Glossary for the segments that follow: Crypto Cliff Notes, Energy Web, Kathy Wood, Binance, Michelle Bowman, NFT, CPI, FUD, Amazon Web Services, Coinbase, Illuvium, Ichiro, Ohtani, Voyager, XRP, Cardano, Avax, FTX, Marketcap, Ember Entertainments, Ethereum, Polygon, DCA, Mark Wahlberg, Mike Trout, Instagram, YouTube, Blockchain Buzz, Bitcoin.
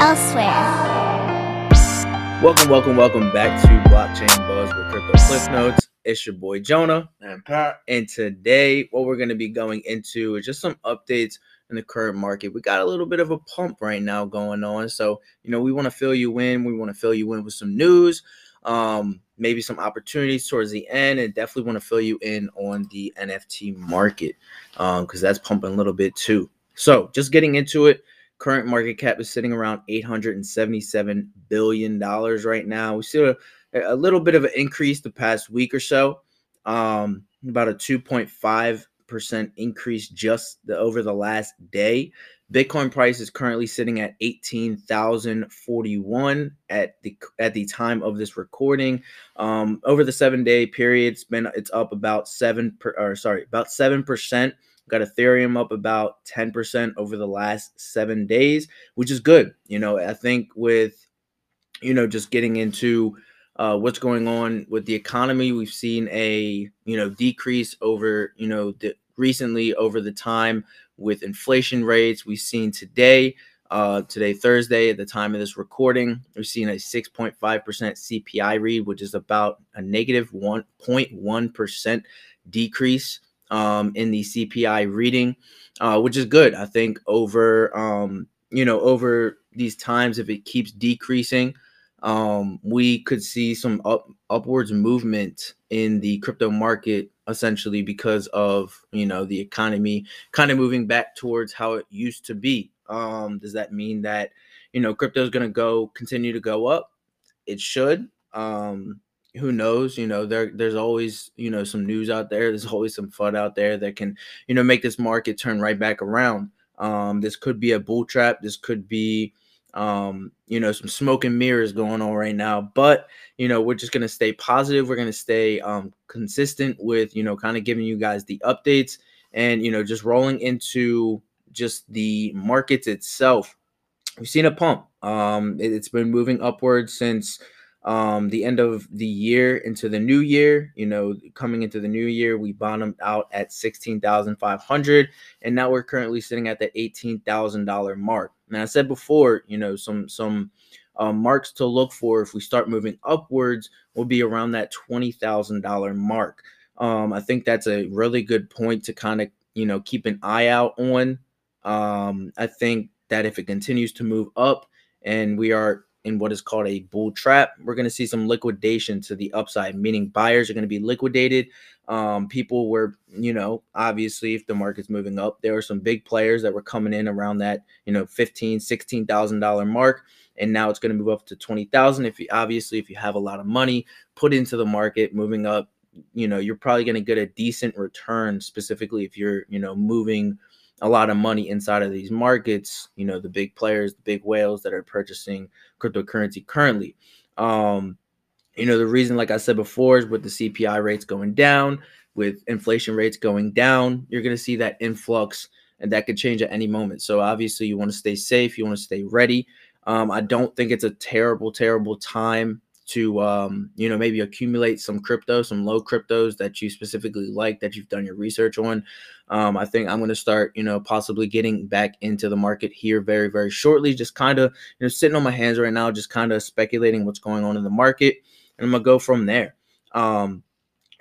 elsewhere. Welcome back to Blockchain Buzz with Crypto Cliff Notes. It's your boy Jonah and Pat, and today what we're going to be going into is just some updates in the current market. We got a little bit of a pump right now going on, so you know we want to fill you in. We want to fill you in with some news, maybe some opportunities towards the end, and definitely want to fill you in on the NFT market because that's pumping a little bit too. So just getting into it, current market cap is sitting around $877 billion right now. We see a little bit of an increase the past week or so, about a 2.5% increase just over the last day. Bitcoin price is currently sitting at 18,041 at the time of this recording. Over the 7-day period, it's up about 7%. Got Ethereum up about 10% over the last 7 days, which is good. You know, I think with, you know, just getting into what's going on with the economy, we've seen a, you know, decrease over, you know, recently over the time with inflation rates. We've seen today, Thursday, at the time of this recording, we've seen a 6.5% CPI read, which is about a negative 1.1% decrease in the CPI reading, which is good. I think over, you know, over these times, if it keeps decreasing, we could see some upwards movement in the crypto market, essentially because of, you know, the economy kind of moving back towards how it used to be. Does that mean that, you know, crypto is going to continue to go up? It should. Who knows? You know, there's always, you know, some news out there. There's always some FUD out there that can, you know, make this market turn right back around. This could be a bull trap. This could be, you know, some smoke and mirrors going on right now, but you know, we're just going to stay positive. We're going to stay, consistent with, you know, kind of giving you guys the updates and, you know, just rolling into just the markets itself. We've seen a pump. It's been moving upwards since, the end of the year into the new year. You know, coming into the new year, we bottomed out at 16,500, and now we're currently sitting at the $18,000 mark. And I said before, you know, some marks to look for if we start moving upwards will be around that $20,000 mark. I think that's a really good point to kind of, you know, keep an eye out on. I think that if it continues to move up and we are in what is called a bull trap, we're going to see some liquidation to the upside, meaning buyers are going to be liquidated. People were, you know, obviously if the market's moving up, there were some big players that were coming in around that, you know, $15,000, $16,000 mark. And now it's going to move up to $20,000. If you have a lot of money put into the market moving up, you know, you're probably going to get a decent return, specifically if you're, you know, moving a lot of money inside of these markets, you know, the big players, the big whales that are purchasing cryptocurrency currently. You know, the reason, like I said before, is with the CPI rates going down, with inflation rates going down, you're going to see that influx, and that could change at any moment. So obviously you want to stay safe. You want to stay ready. I don't think it's a terrible time to, you know, maybe accumulate some crypto, some low cryptos that you specifically like, that you've done your research on. I think I'm going to start, you know, possibly getting back into the market here very, very shortly, just kind of, you know, sitting on my hands right now, just kind of speculating what's going on in the market. And I'm going to go from there. You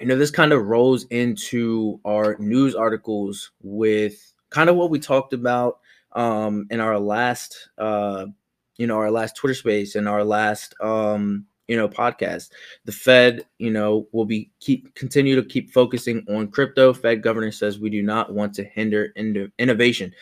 know, this kind of rolls into our news articles with kind of what we talked about in our last, you know, our last Twitter space and our last, you know, podcast. The Fed, you know, will be continue to keep focusing on crypto. Fed governor says we do not want to hinder innovation.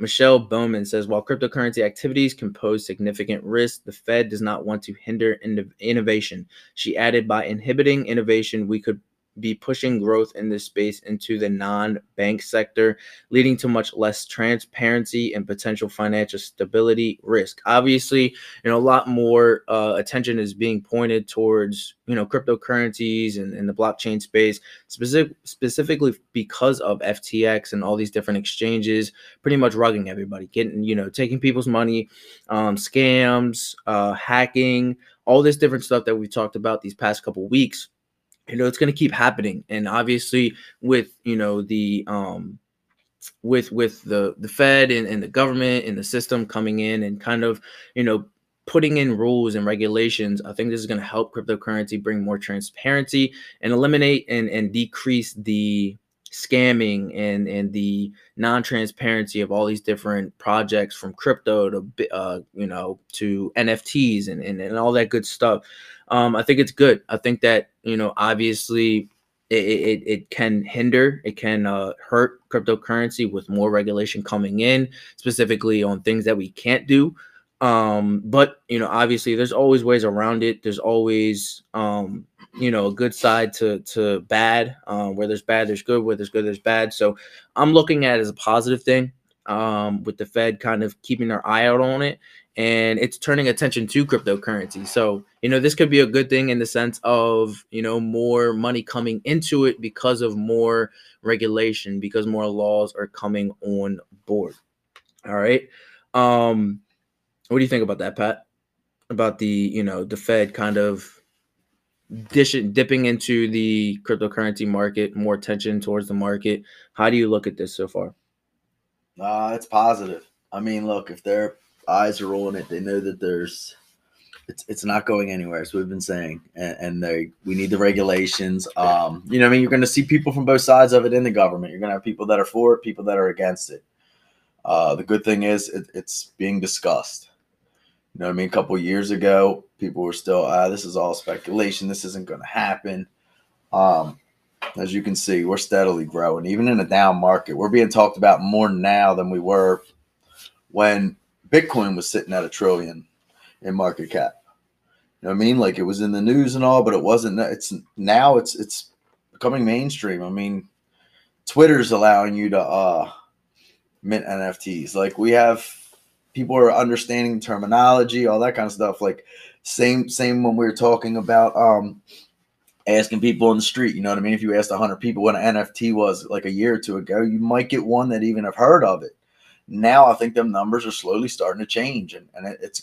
Michelle Bowman says while cryptocurrency activities can pose significant risk, the Fed does not want to hinder innovation. She added, by inhibiting innovation, we could be pushing growth in this space into the non-bank sector, leading to much less transparency and potential financial stability risk. Obviously, you know, a lot more attention is being pointed towards, you know, cryptocurrencies and the blockchain space, specifically because of FTX and all these different exchanges pretty much rugging everybody, getting, you know, taking people's money, scams, hacking, all this different stuff that we've talked about these past couple weeks. You know, it's going to keep happening. And obviously with, you know, the with the Fed and the government and the system coming in and kind of, you know, putting in rules and regulations, I think this is going to help cryptocurrency bring more transparency and eliminate and decrease the scamming and the non-transparency of all these different projects, from crypto to you know, to NFTs and all that good stuff. I think it's good. I think that, you know, obviously it can hinder, it can hurt cryptocurrency with more regulation coming in, specifically on things that we can't do. But, you know, obviously there's always ways around it. There's always, you know, a good side to bad. Where there's bad, there's good. Where there's good, there's bad. So I'm looking at it as a positive thing, with the Fed kind of keeping their eye out on it, and it's turning attention to cryptocurrency. So, you know, this could be a good thing in the sense of, you know, more money coming into it because of more regulation, because more laws are coming on board. All right. What do you think about that, Pat? About the, you know, the Fed kind of dipping into the cryptocurrency market, more attention towards the market. How do you look at this so far? It's positive. I mean, look, if their eyes are on it, they know that there's it's not going anywhere, as we've been saying, and we need the regulations. You know what I mean? You're going to see people from both sides of it in the government. You're going to have people that are for it, people that are against it. The good thing is it's being discussed. You know what I mean? A couple of years ago, people were still, this is all speculation. This isn't going to happen. As you can see, we're steadily growing. Even in a down market, we're being talked about more now than we were when Bitcoin was sitting at $1 trillion in market cap. You know what I mean? Like, it was in the news and all, but it wasn't. It's now it's becoming mainstream. I mean, Twitter's allowing you to mint NFTs. Like, we have. People are understanding terminology, all that kind of stuff. Like same when we were talking about asking people on the street, you know what I mean? If you asked 100 people what an NFT was like a year or two ago, you might get one that even have heard of it. Now I think them numbers are slowly starting to change, and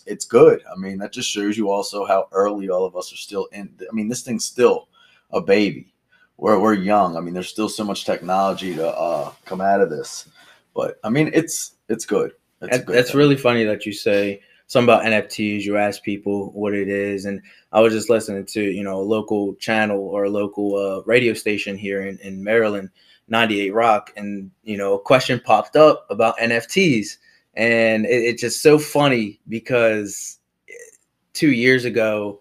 it's good. I mean, that just shows you also how early all of us are still in. I mean, this thing's still a baby. We're young. I mean, there's still so much technology to come out of this. But I mean, it's good. That's really funny that you say something about NFTs. You ask people what it is, and I was just listening to, you know, a local channel or a local radio station here in Maryland, 98 Rock, and, you know, a question popped up about NFTs, and it's just so funny because 2 years ago,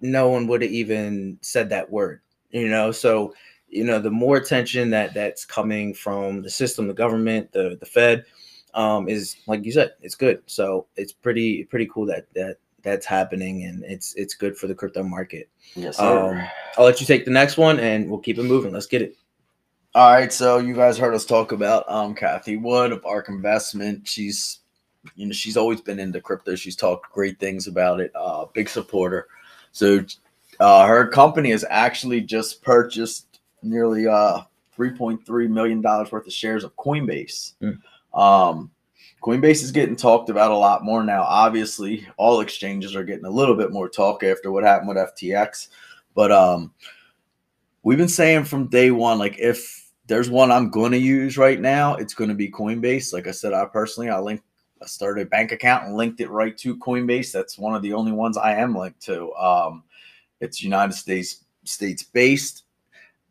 no one would have even said that word, you know, so, you know, the more attention that's coming from the system, the government, the Fed, is, like you said, it's good. So it's pretty cool that's happening, and it's good for the crypto market. Yes, sir. I'll let you take the next one, and we'll keep it moving. Let's get it. All right. So you guys heard us talk about Kathy Wood of Ark Investment. She's, you know, she's always been into crypto. She's talked great things about it. Big supporter. So her company has actually just purchased nearly $3.3 million worth of shares of Coinbase. Mm. Coinbase is getting talked about a lot more now. Obviously, all exchanges are getting a little bit more talk after what happened with FTX. But we've been saying from day one, like, if there's one I'm going to use right now, it's going to be Coinbase. Like I said, I started a bank account and linked it right to Coinbase. That's one of the only ones I am linked to. It's United States based.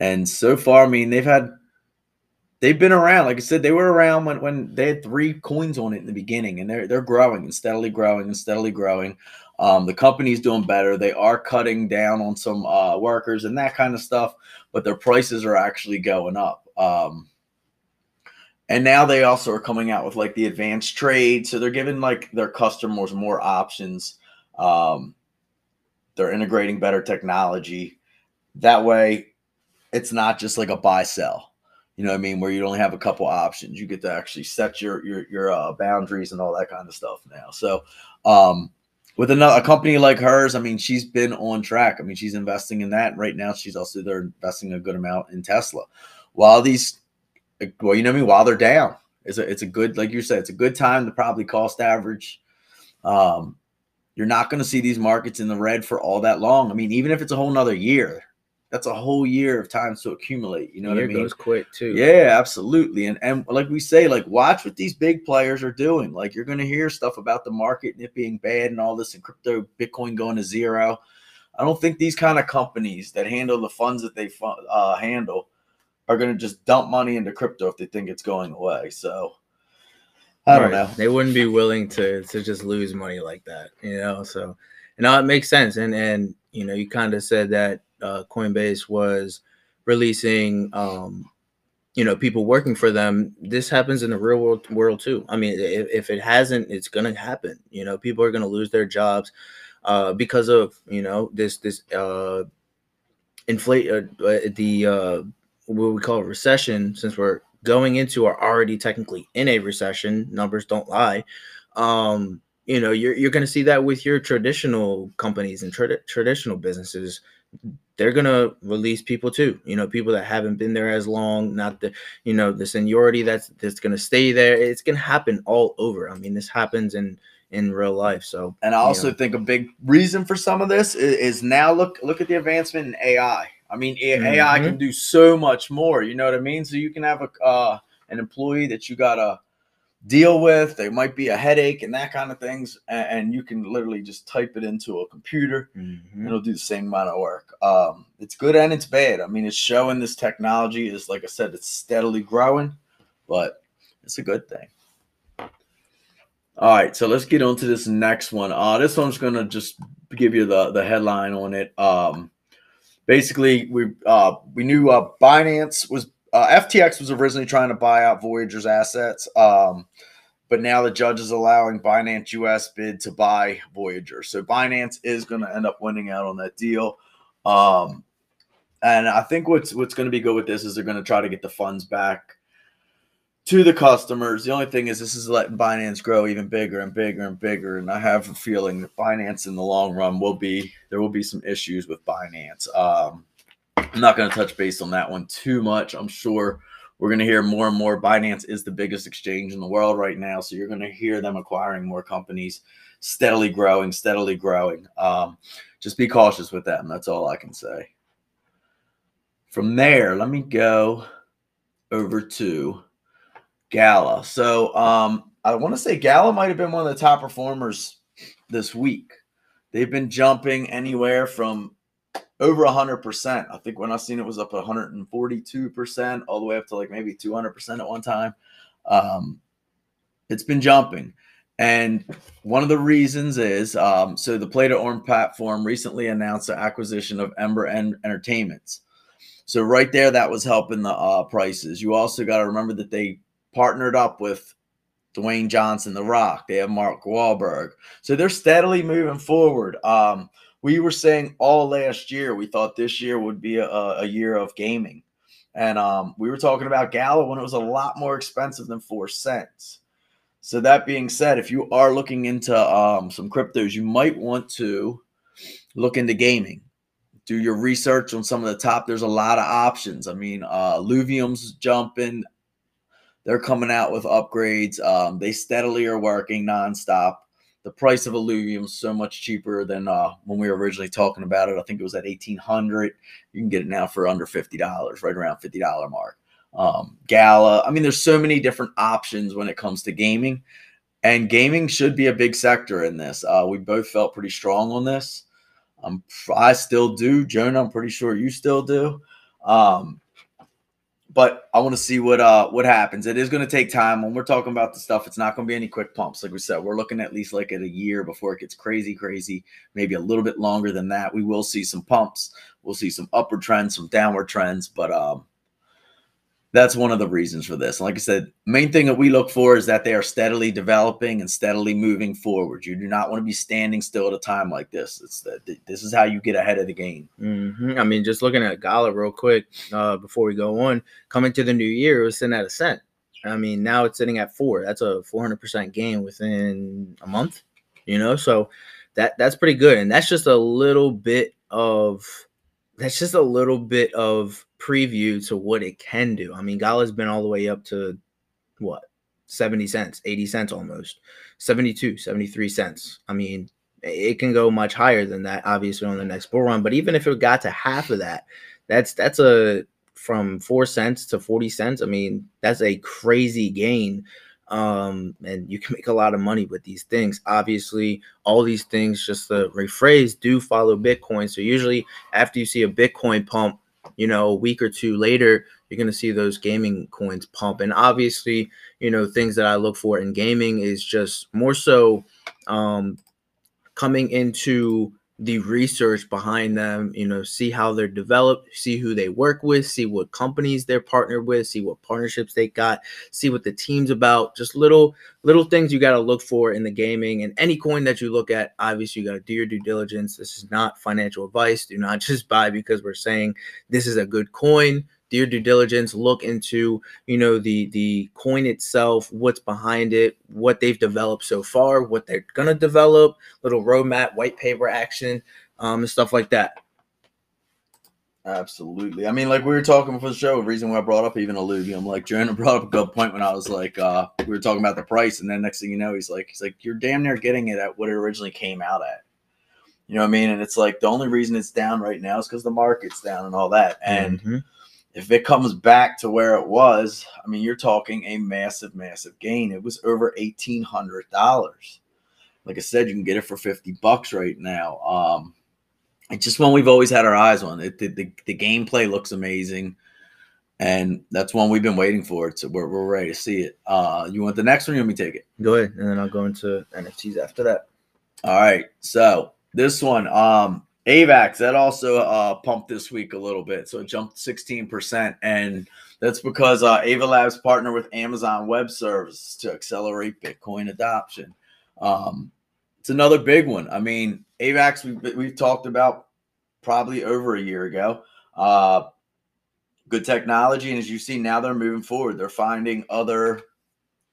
And so far, I mean, they've been around. Like I said, they were around when they had 3 coins on it in the beginning, and they're growing and steadily growing and steadily growing. The company's doing better. They are cutting down on some workers and that kind of stuff, but their prices are actually going up. And now they also are coming out with like the advanced trade. So they're giving like their customers more options. They're integrating better technology. That way it's not just like a buy sell. You know what I mean? Where you only have a couple options. You get to actually set your boundaries and all that kind of stuff now. So with a company like hers, I mean, she's been on track. I mean, she's investing in that. Right now, they're investing a good amount in Tesla. Well, you know what I mean? While they're down, it's a good, like you said, it's a good time to probably cost average. You're not going to see these markets in the red for all that long. I mean, even if it's a whole nother year, that's a whole year of time to accumulate. You know what I mean? It goes quick too. Yeah, absolutely. And like we say, like, watch what these big players are doing. Like, you're going to hear stuff about the market and it being bad and all this, and crypto, Bitcoin going to zero. I don't think these kind of companies that handle the funds that they handle are going to just dump money into crypto if they think it's going away. So I don't know. They wouldn't be willing to just lose money like that, you know? So, and now it makes sense. And, you know, you kind of said that, Coinbase was releasing, you know, people working for them. This happens in the real world too. I mean, if it hasn't, it's going to happen. You know, people are going to lose their jobs because of, you know, this what we call a recession, since we're going into or already technically in a recession. Numbers don't lie. You know, you're going to see that with your traditional companies and traditional businesses. They're going to release people too, you know, people that haven't been there as long, not the, you know, the seniority that's going to stay there. It's going to happen all over. I mean, this happens in real life. So, and I also think a big reason for some of this is now look at the advancement in AI. I mean, AI can do so much more, you know what I mean? So you can have an employee that you got to deal with. There might be a headache and that kind of things, and you can literally just type it into a computer. And it'll do the same amount of work. It's good and it's bad. I mean, it's showing this technology is, like I said, it's steadily growing, but it's a good thing. All right, so let's get on to this next one. This one's going to just give you the headline on it. Basically, we knew Binance was FTX was originally trying to buy out Voyager's assets, but now the judge is allowing Binance U.S. bid to buy Voyager. So Binance is going to end up winning out on that deal. And I think what's going to be good with this is they're going to try to get the funds back to the customers. The only thing is this is letting Binance grow even bigger and bigger and bigger. And I have a feeling that Binance in the long run there will be some issues with Binance. I'm not going to touch base on that one too much. I'm sure we're going to hear more and more. Binance is the biggest exchange in the world right now, so you're going to hear them acquiring more companies, steadily growing. Just be cautious with them. That's all I can say. From there, let me go over to Gala. So I want to say Gala might have been one of the top performers this week. They've been jumping anywhere from over 100%. I think when I seen it was up 142%, all the way up to like maybe 200% at one time. It's been jumping. And one of the reasons is, so the play-to-earn platform recently announced the acquisition of Ember Entertainments. So right there, that was helping the prices. You also got to remember that they partnered up with Dwayne Johnson, The Rock. They have Mark Wahlberg. So they're steadily moving forward. We were saying all last year we thought this year would be a year of gaming. And we were talking about Gala when it was a lot more expensive than 4 cents. So that being said, if you are looking into some cryptos, you might want to look into gaming. Do your research on some of the top. There's a lot of options. I mean, Illuvium's jumping. They're coming out with upgrades. They steadily are working nonstop. The price of Illuvium is so much cheaper than when we were originally talking about it. I think it was at $1,800. You can get it now for under $50, right around $50 mark. Gala. I mean, there's so many different options when it comes to gaming. And gaming should be a big sector in this. We both felt pretty strong on this. I still do. Jonah, I'm pretty sure you still do. But I want to see what happens. It is going to take time. When we're talking about the stuff, it's not going to be any quick pumps. Like we said, we're looking at least like at a year before it gets crazy, maybe a little bit longer than that. We will see some pumps. We'll see some upward trends, some downward trends. But that's one of the reasons for this. And like I said, main thing that we look for is that they are steadily developing and steadily moving forward. You do not want to be standing still at a time like this. This is how you get ahead of the game. I mean, just looking at Gala real quick before we go on, coming to the new year, it was sitting at $0.01. I mean, now it's sitting at $0.04. That's a 400% gain within a month, you know? So that's pretty good. And that's just a little bit of preview to what it can do. I mean, Gala's been all the way up to what? 70 cents, 80 cents almost, 72, 73 cents. I mean, it can go much higher than that, obviously, on the next bull run. But even if it got to half of that, that's a from 4 cents to 40 cents. I mean, that's a crazy gain. And you can make a lot of money with these things. Obviously, all these things, just to rephrase, do follow Bitcoin. So usually after you see a Bitcoin pump, you know, a week or two later, you're going to see those gaming coins pump. And obviously, you know, things that I look for in gaming is just more so coming into the research behind them, you know, see how they're developed, see who they work with, see what companies they're partnered with, see what partnerships they got, see what the team's about, just little things you got to look for in the gaming. And any coin that you look at, obviously you got to do your due diligence. This is not financial advice. Do not just buy because we're saying this is a good coin. Do your due diligence, look into, you know, the coin itself, what's behind it, what they've developed so far, what they're going to develop, little roadmap, white paper action, and stuff like that. Absolutely. I mean, like we were talking before the show, the reason why I brought up even Illuvium, like Joanna brought up a good point when I was like, we were talking about the price, and then next thing you know, he's like, you're damn near getting it at what it originally came out at. You know what I mean? And it's like, the only reason it's down right now is because the market's down and all that. And if it comes back to where it was, I mean, you're talking a massive, massive gain. It was over $1,800. Like I said, you can get it for $50 right now. It's just one we've always had our eyes on. The gameplay looks amazing, and that's one we've been waiting for. So we're ready to see it. You want the next one? Let me take it. Go ahead, and then I'll go into NFTs after that. All right. So this one, Avax, that also pumped this week a little bit, so it jumped 16%, and that's because AvaLabs partnered with Amazon Web Services to accelerate Bitcoin adoption. It's another big one. I mean, Avax, we've talked about probably over a year ago. Good technology, and as you see now, they're moving forward. They're finding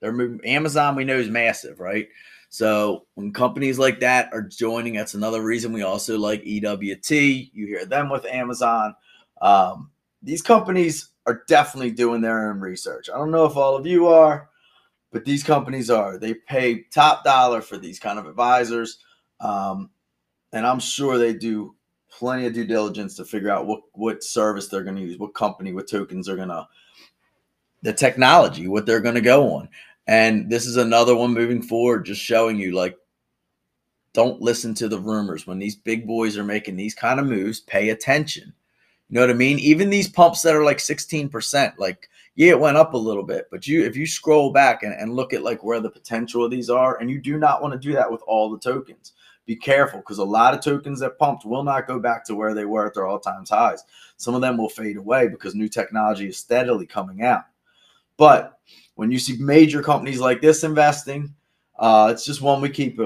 Amazon, we know, is massive, right? So when companies like that are joining, that's another reason we also like EWT. You hear them with Amazon. These companies are definitely doing their own research. I don't know if all of you are, but these companies are. They pay top dollar for these kind of advisors. And I'm sure they do plenty of due diligence to figure out what service they're going to use, what company, what tokens they're going to, the technology, what they're going to go on. And this is another one moving forward, just showing you, like, don't listen to the rumors. When these big boys are making these kind of moves, pay attention. You know what I mean? Even these pumps that are like 16%, like, yeah, it went up a little bit. But if you scroll back and look at, like, where the potential of these are, and you do not want to do that with all the tokens. Be careful, because a lot of tokens that pumped will not go back to where they were at their all-time highs. Some of them will fade away because new technology is steadily coming out. But when you see major companies like this investing, it's just one I keep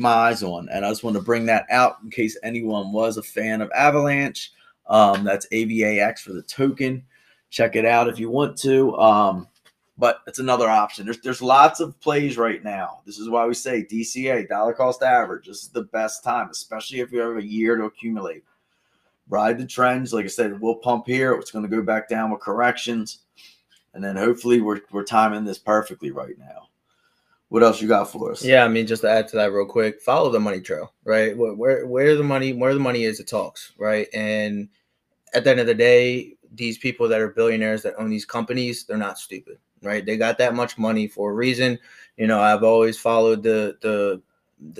my eyes on, and I just want to bring that out in case anyone was a fan of Avalanche. That's AVAX for the token. Check it out if you want to. But it's another option. There's lots of plays right now. This is why we say DCA, dollar cost average. This is the best time, especially if you have a year to accumulate. Ride the trends. Like I said, we'll pump here. It's going to go back down with corrections. And then hopefully we're timing this perfectly right now. What else you got for us? Yeah, I mean, just to add to that real quick, follow the money trail, right? Where the money is, it talks, right? And at the end of the day, these people that are billionaires that own these companies, they're not stupid, right? They got that much money for a reason. You know, I've always followed the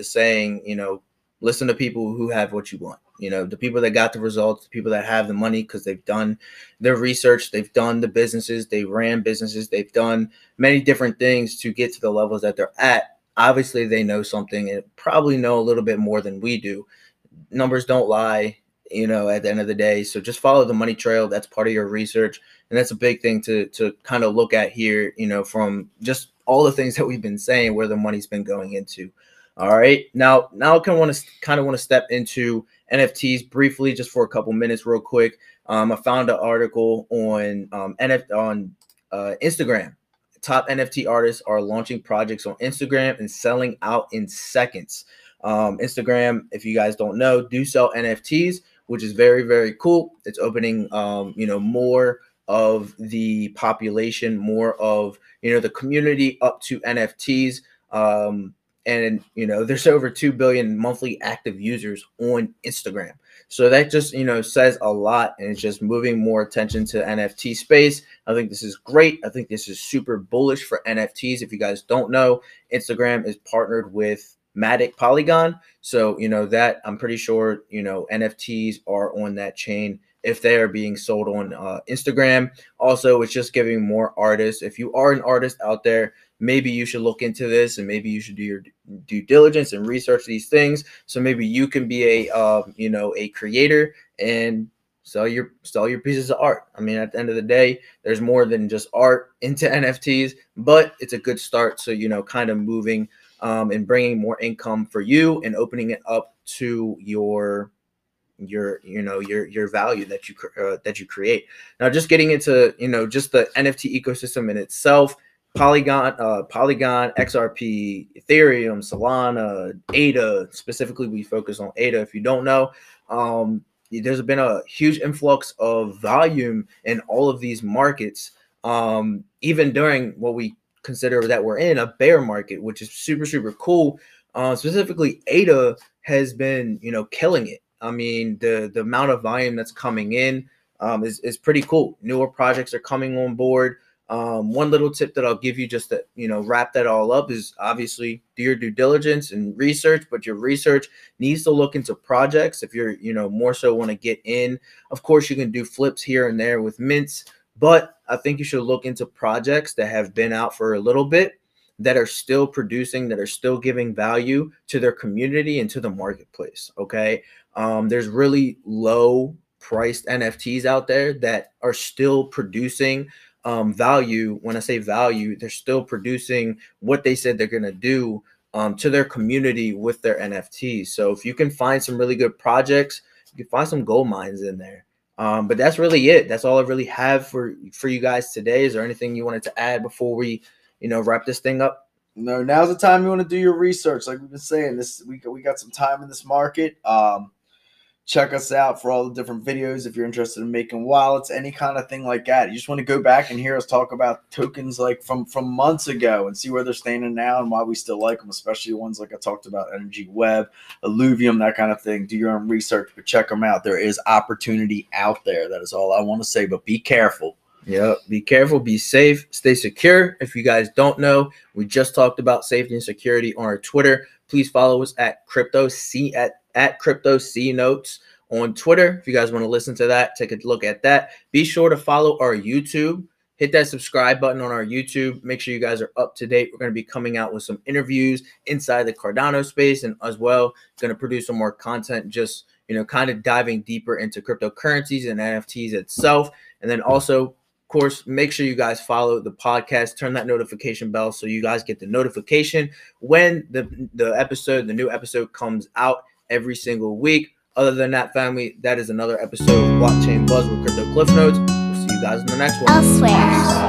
saying, you know, listen to people who have what you want. You know, the people that got the results, the people that have the money because they've done their research, they've done the businesses, they ran businesses, they've done many different things to get to the levels that they're at. Obviously, they know something and probably know a little bit more than we do. Numbers don't lie, you know, at the end of the day. So just follow the money trail. That's part of your research. And that's a big thing to kind of look at here, you know, from just all the things that we've been saying, where the money's been going into. All right. Now I kind of want to step into NFTs briefly, just for a couple minutes, real quick. I found an article on Instagram. Top NFT artists are launching projects on Instagram and selling out in seconds. Instagram, if you guys don't know, do sell NFTs, which is very, very cool. It's opening, you know, more of the population, more of, you know, the community up to NFTs. And, you know, there's over 2 billion monthly active users on Instagram. So that just, you know, says a lot, and it's just moving more attention to the NFT space. I think this is great. I think this is super bullish for NFTs. If you guys don't know, Instagram is partnered with Matic Polygon. So, you know, that I'm pretty sure, you know, NFTs are on that chain if they are being sold on Instagram. Also, it's just giving more artists. If you are an artist out there, maybe you should look into this, and maybe you should do your due diligence and research these things. So maybe you can be a, you know, a creator and sell your pieces of art. I mean, at the end of the day, there's more than just art into NFTs, but it's a good start. So, you know, kind of moving and bringing more income for you and opening it up to your value that you create. Now, just getting into, you know, just the NFT ecosystem in itself, Polygon, XRP, Ethereum, Solana, ADA, specifically we focus on ADA. If you don't know, there's been a huge influx of volume in all of these markets, even during what we consider that we're in a bear market, which is super, super cool. Specifically, ADA has been, you know, killing it. I mean, the amount of volume that's coming in is pretty cool. Newer projects are coming on board. One little tip that I'll give you just to, you know, wrap that all up is obviously do your due diligence and research, but your research needs to look into projects. If you're, you know, more so want to get in, of course, you can do flips here and there with mints, but I think you should look into projects that have been out for a little bit, that are still producing, that are still giving value to their community and to the marketplace. Okay. There's really low priced NFTs out there that are still producing value. When I say value, they're still producing what they said they're going to do to their community with their NFTs. So if you can find some really good projects, you can find some gold mines in there. But that's really it. That's all I really have for you guys today. Is there anything you wanted to add before we, you know, wrap this thing up? No, now's the time you want to do your research. Like we've been saying, this we got some time in this market. Check us out for all the different videos if you're interested in making wallets, any kind of thing like that. You just want to go back and hear us talk about tokens like from months ago and see where they're standing now and why we still like them, especially ones like I talked about, Energy Web, Illuvium, that kind of thing. Do your own research, but check them out. There is opportunity out there. That is all I want to say, but be careful. Yeah, be careful, be safe, stay secure. If you guys don't know, we just talked about safety and security on our Twitter. Please follow us at Crypto C Notes on Twitter. If you guys want to listen to that, take a look at that. Be sure to follow our YouTube. Hit that subscribe button on our YouTube. Make sure you guys are up to date. We're going to be coming out with some interviews inside the Cardano space, and as well, going to produce some more content, just, you know, kind of diving deeper into cryptocurrencies and NFTs itself. And then also, of course, make sure you guys follow the podcast, turn that notification bell so you guys get the notification when the new episode comes out every single week. Other than that, family, that is another episode of Blockchain Buzz with Crypto Cliff Notes. We'll see you guys in the next one. Elsewhere.